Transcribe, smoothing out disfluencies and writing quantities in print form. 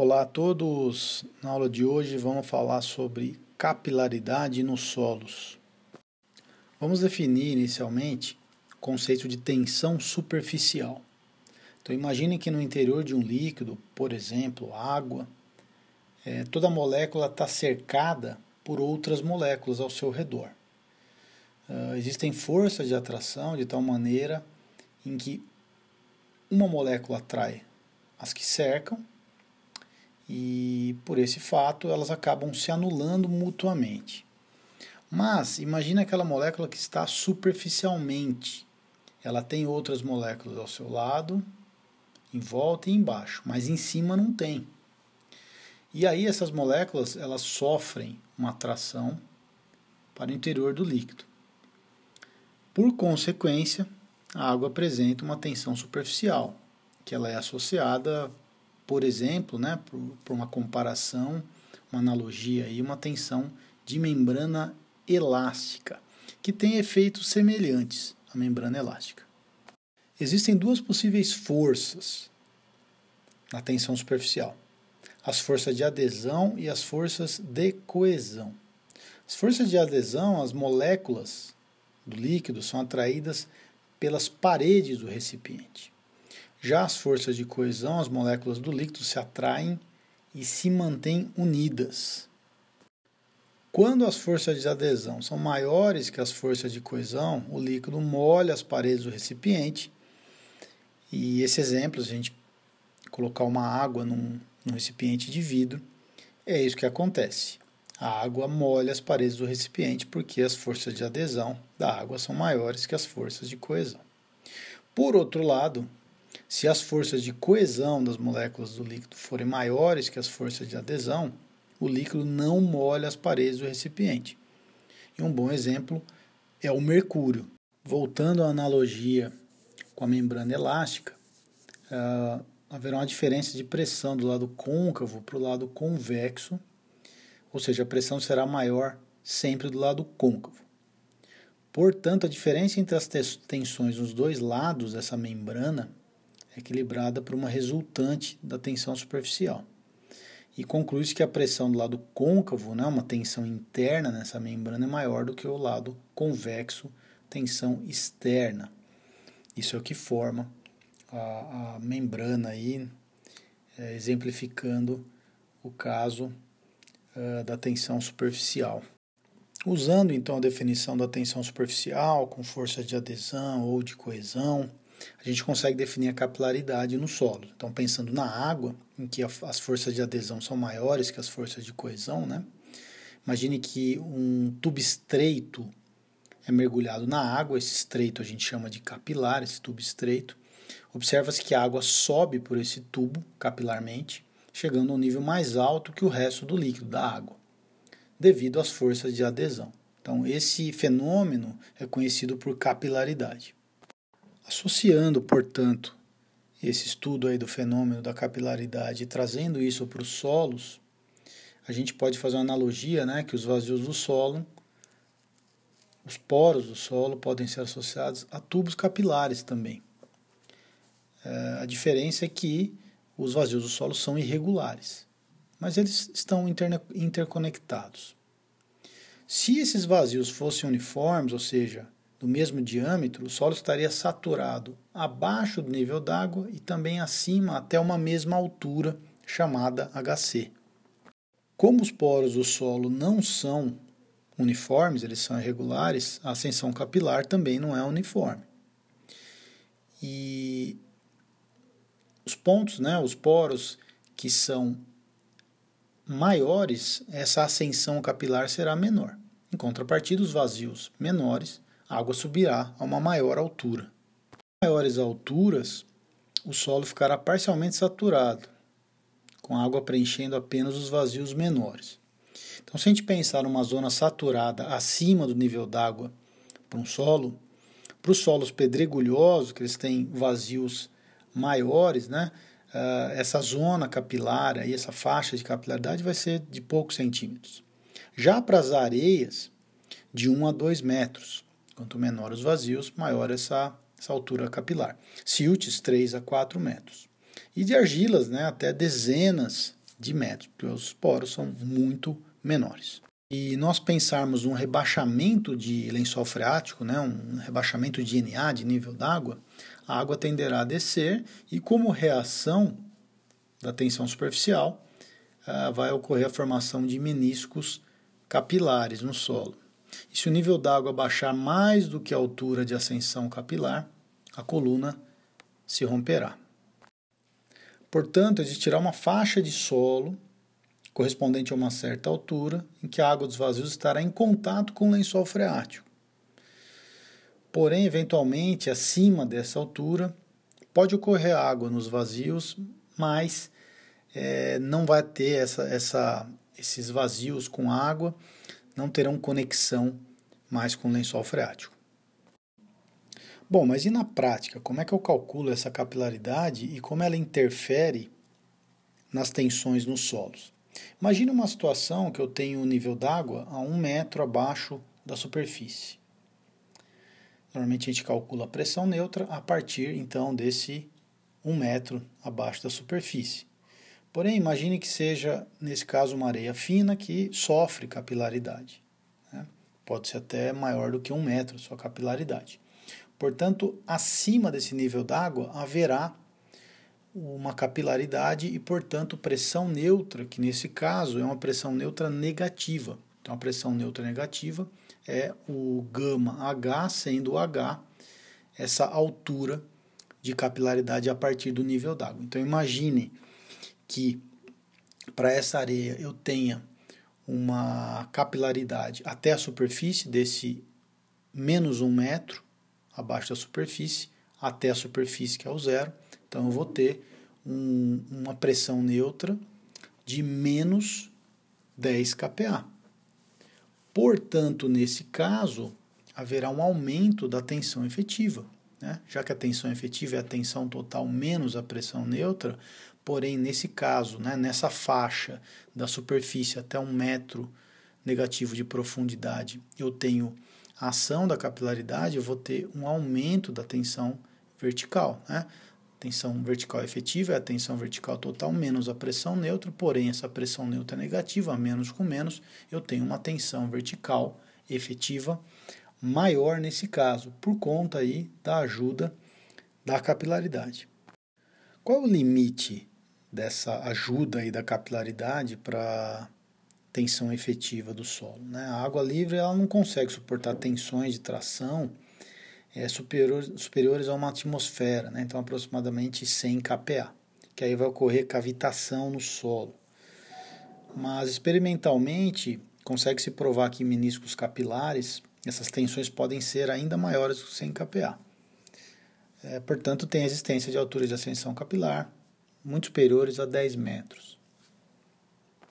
Olá a todos, na aula de hoje vamos falar sobre capilaridade nos solos. Vamos definir inicialmente o conceito de tensão superficial. Então imagine que no interior de um líquido, por exemplo, água, toda molécula está cercada por outras moléculas ao seu redor. Existem forças de atração de tal maneira em que uma molécula atrai as que cercam, e por esse fato elas acabam se anulando mutuamente. Mas imagina aquela molécula que está superficialmente. Ela tem outras moléculas ao seu lado, em volta e embaixo, mas em cima não tem. E aí essas moléculas elas sofrem uma atração para o interior do líquido. Por consequência, a água apresenta uma tensão superficial, que ela é associada, por exemplo, por uma comparação, uma analogia, uma tensão de membrana elástica, que tem efeitos semelhantes à membrana elástica. Existem duas possíveis forças na tensão superficial: as forças de adesão e as forças de coesão. As forças de adesão, as moléculas do líquido são atraídas pelas paredes do recipiente. Já as forças de coesão, as moléculas do líquido se atraem e se mantêm unidas. Quando as forças de adesão são maiores que as forças de coesão, o líquido molha as paredes do recipiente. E esse exemplo, se a gente colocar uma água num recipiente de vidro, é isso que acontece. A água molha as paredes do recipiente porque as forças de adesão da água são maiores que as forças de coesão. Por outro lado, se as forças de coesão das moléculas do líquido forem maiores que as forças de adesão, o líquido não molha as paredes do recipiente. E um bom exemplo é o mercúrio. Voltando à analogia com a membrana elástica, haverá uma diferença de pressão do lado côncavo para o lado convexo, ou seja, a pressão será maior sempre do lado côncavo. Portanto, a diferença entre as tensões nos dois lados dessa membrana equilibrada por uma resultante da tensão superficial. E conclui-se que a pressão do lado côncavo, uma tensão interna nessa membrana, é maior do que o lado convexo, tensão externa. Isso é o que forma a membrana, exemplificando o caso da tensão superficial. Usando então a definição da tensão superficial com forças de adesão ou de coesão, a gente consegue definir a capilaridade no solo. Então, pensando na água, em que as forças de adesão são maiores que as forças de coesão, Imagine que um tubo estreito é mergulhado na água, esse estreito a gente chama de capilar, esse tubo estreito. Observa-se que a água sobe por esse tubo capilarmente, chegando a um nível mais alto que o resto do líquido da água, devido às forças de adesão. Então, esse fenômeno é conhecido por capilaridade. Associando, portanto, esse estudo do fenômeno da capilaridade e trazendo isso para os solos, a gente pode fazer uma analogia, que os vazios do solo, os poros do solo podem ser associados a tubos capilares também. A diferença é que os vazios do solo são irregulares, mas eles estão interconectados. Se esses vazios fossem uniformes, ou seja, do mesmo diâmetro, o solo estaria saturado abaixo do nível d'água e também acima até uma mesma altura, chamada HC. Como os poros do solo não são uniformes, eles são irregulares, a ascensão capilar também não é uniforme. E os pontos, os poros que são maiores, essa ascensão capilar será menor. Em contrapartida, os vazios menores, a água subirá a uma maior altura. A maiores alturas, o solo ficará parcialmente saturado, com a água preenchendo apenas os vazios menores. Então, se a gente pensar numa zona saturada acima do nível d'água para um solo, para os solos pedregulhosos, que eles têm vazios maiores, essa zona capilar, essa faixa de capilaridade vai ser de poucos centímetros. Já para as areias, de 1 a 2 metros. Quanto menor os vazios, maior essa altura capilar. Siltes, 3 a 4 metros. E de argilas, até dezenas de metros, porque os poros são muito menores. E nós pensarmos um rebaixamento de lençol freático, né, um rebaixamento de Na, de nível d'água, a água tenderá a descer e, como reação da tensão superficial, vai ocorrer a formação de meniscos capilares no solo. E se o nível d'água baixar mais do que a altura de ascensão capilar, a coluna se romperá. Portanto, é de tirar uma faixa de solo correspondente a uma certa altura em que a água dos vazios estará em contato com o lençol freático. Porém, eventualmente, acima dessa altura, pode ocorrer água nos vazios, mas não vai ter esses vazios com água, não terão conexão mais com o lençol freático. Bom, mas e na prática? Como é que eu calculo essa capilaridade e como ela interfere nas tensões nos solos? Imagina uma situação que eu tenho o nível d'água a 1 metro abaixo da superfície. Normalmente a gente calcula a pressão neutra a partir então desse 1 metro abaixo da superfície. Porém, imagine que seja, nesse caso, uma areia fina que sofre capilaridade, né? Pode ser até maior do que 1 metro sua capilaridade. Portanto, acima desse nível d'água haverá uma capilaridade e, portanto, pressão neutra, que nesse caso é uma pressão neutra negativa. Então, a pressão neutra negativa é o γH, sendo o H essa altura de capilaridade a partir do nível d'água. Então, imagine que para essa areia eu tenha uma capilaridade até a superfície desse menos 1 metro, abaixo da superfície, até a superfície que é o zero. Então, eu vou ter uma pressão neutra de menos 10 kPa. Portanto, nesse caso, haverá um aumento da tensão efetiva, né? Já que a tensão efetiva é a tensão total menos a pressão neutra, porém, nesse caso, né, nessa faixa da superfície até 1 metro negativo de profundidade, eu tenho a ação da capilaridade, eu vou ter um aumento da tensão vertical, né? Tensão vertical efetiva é a tensão vertical total menos a pressão neutra, porém essa pressão neutra é negativa, menos com menos, eu tenho uma tensão vertical efetiva maior nesse caso, por conta aí da ajuda da capilaridade. Qual é o limite dessa ajuda aí da capilaridade para tensão efetiva do solo, né? A água livre ela não consegue suportar tensões de tração superiores a uma atmosfera, né? Então, aproximadamente 100 kPa, que aí vai ocorrer cavitação no solo. Mas, experimentalmente, consegue-se provar que em meniscos capilares, essas tensões podem ser ainda maiores que 100 kPa. Portanto, tem a existência de alturas de ascensão capilar muito superiores a 10 metros.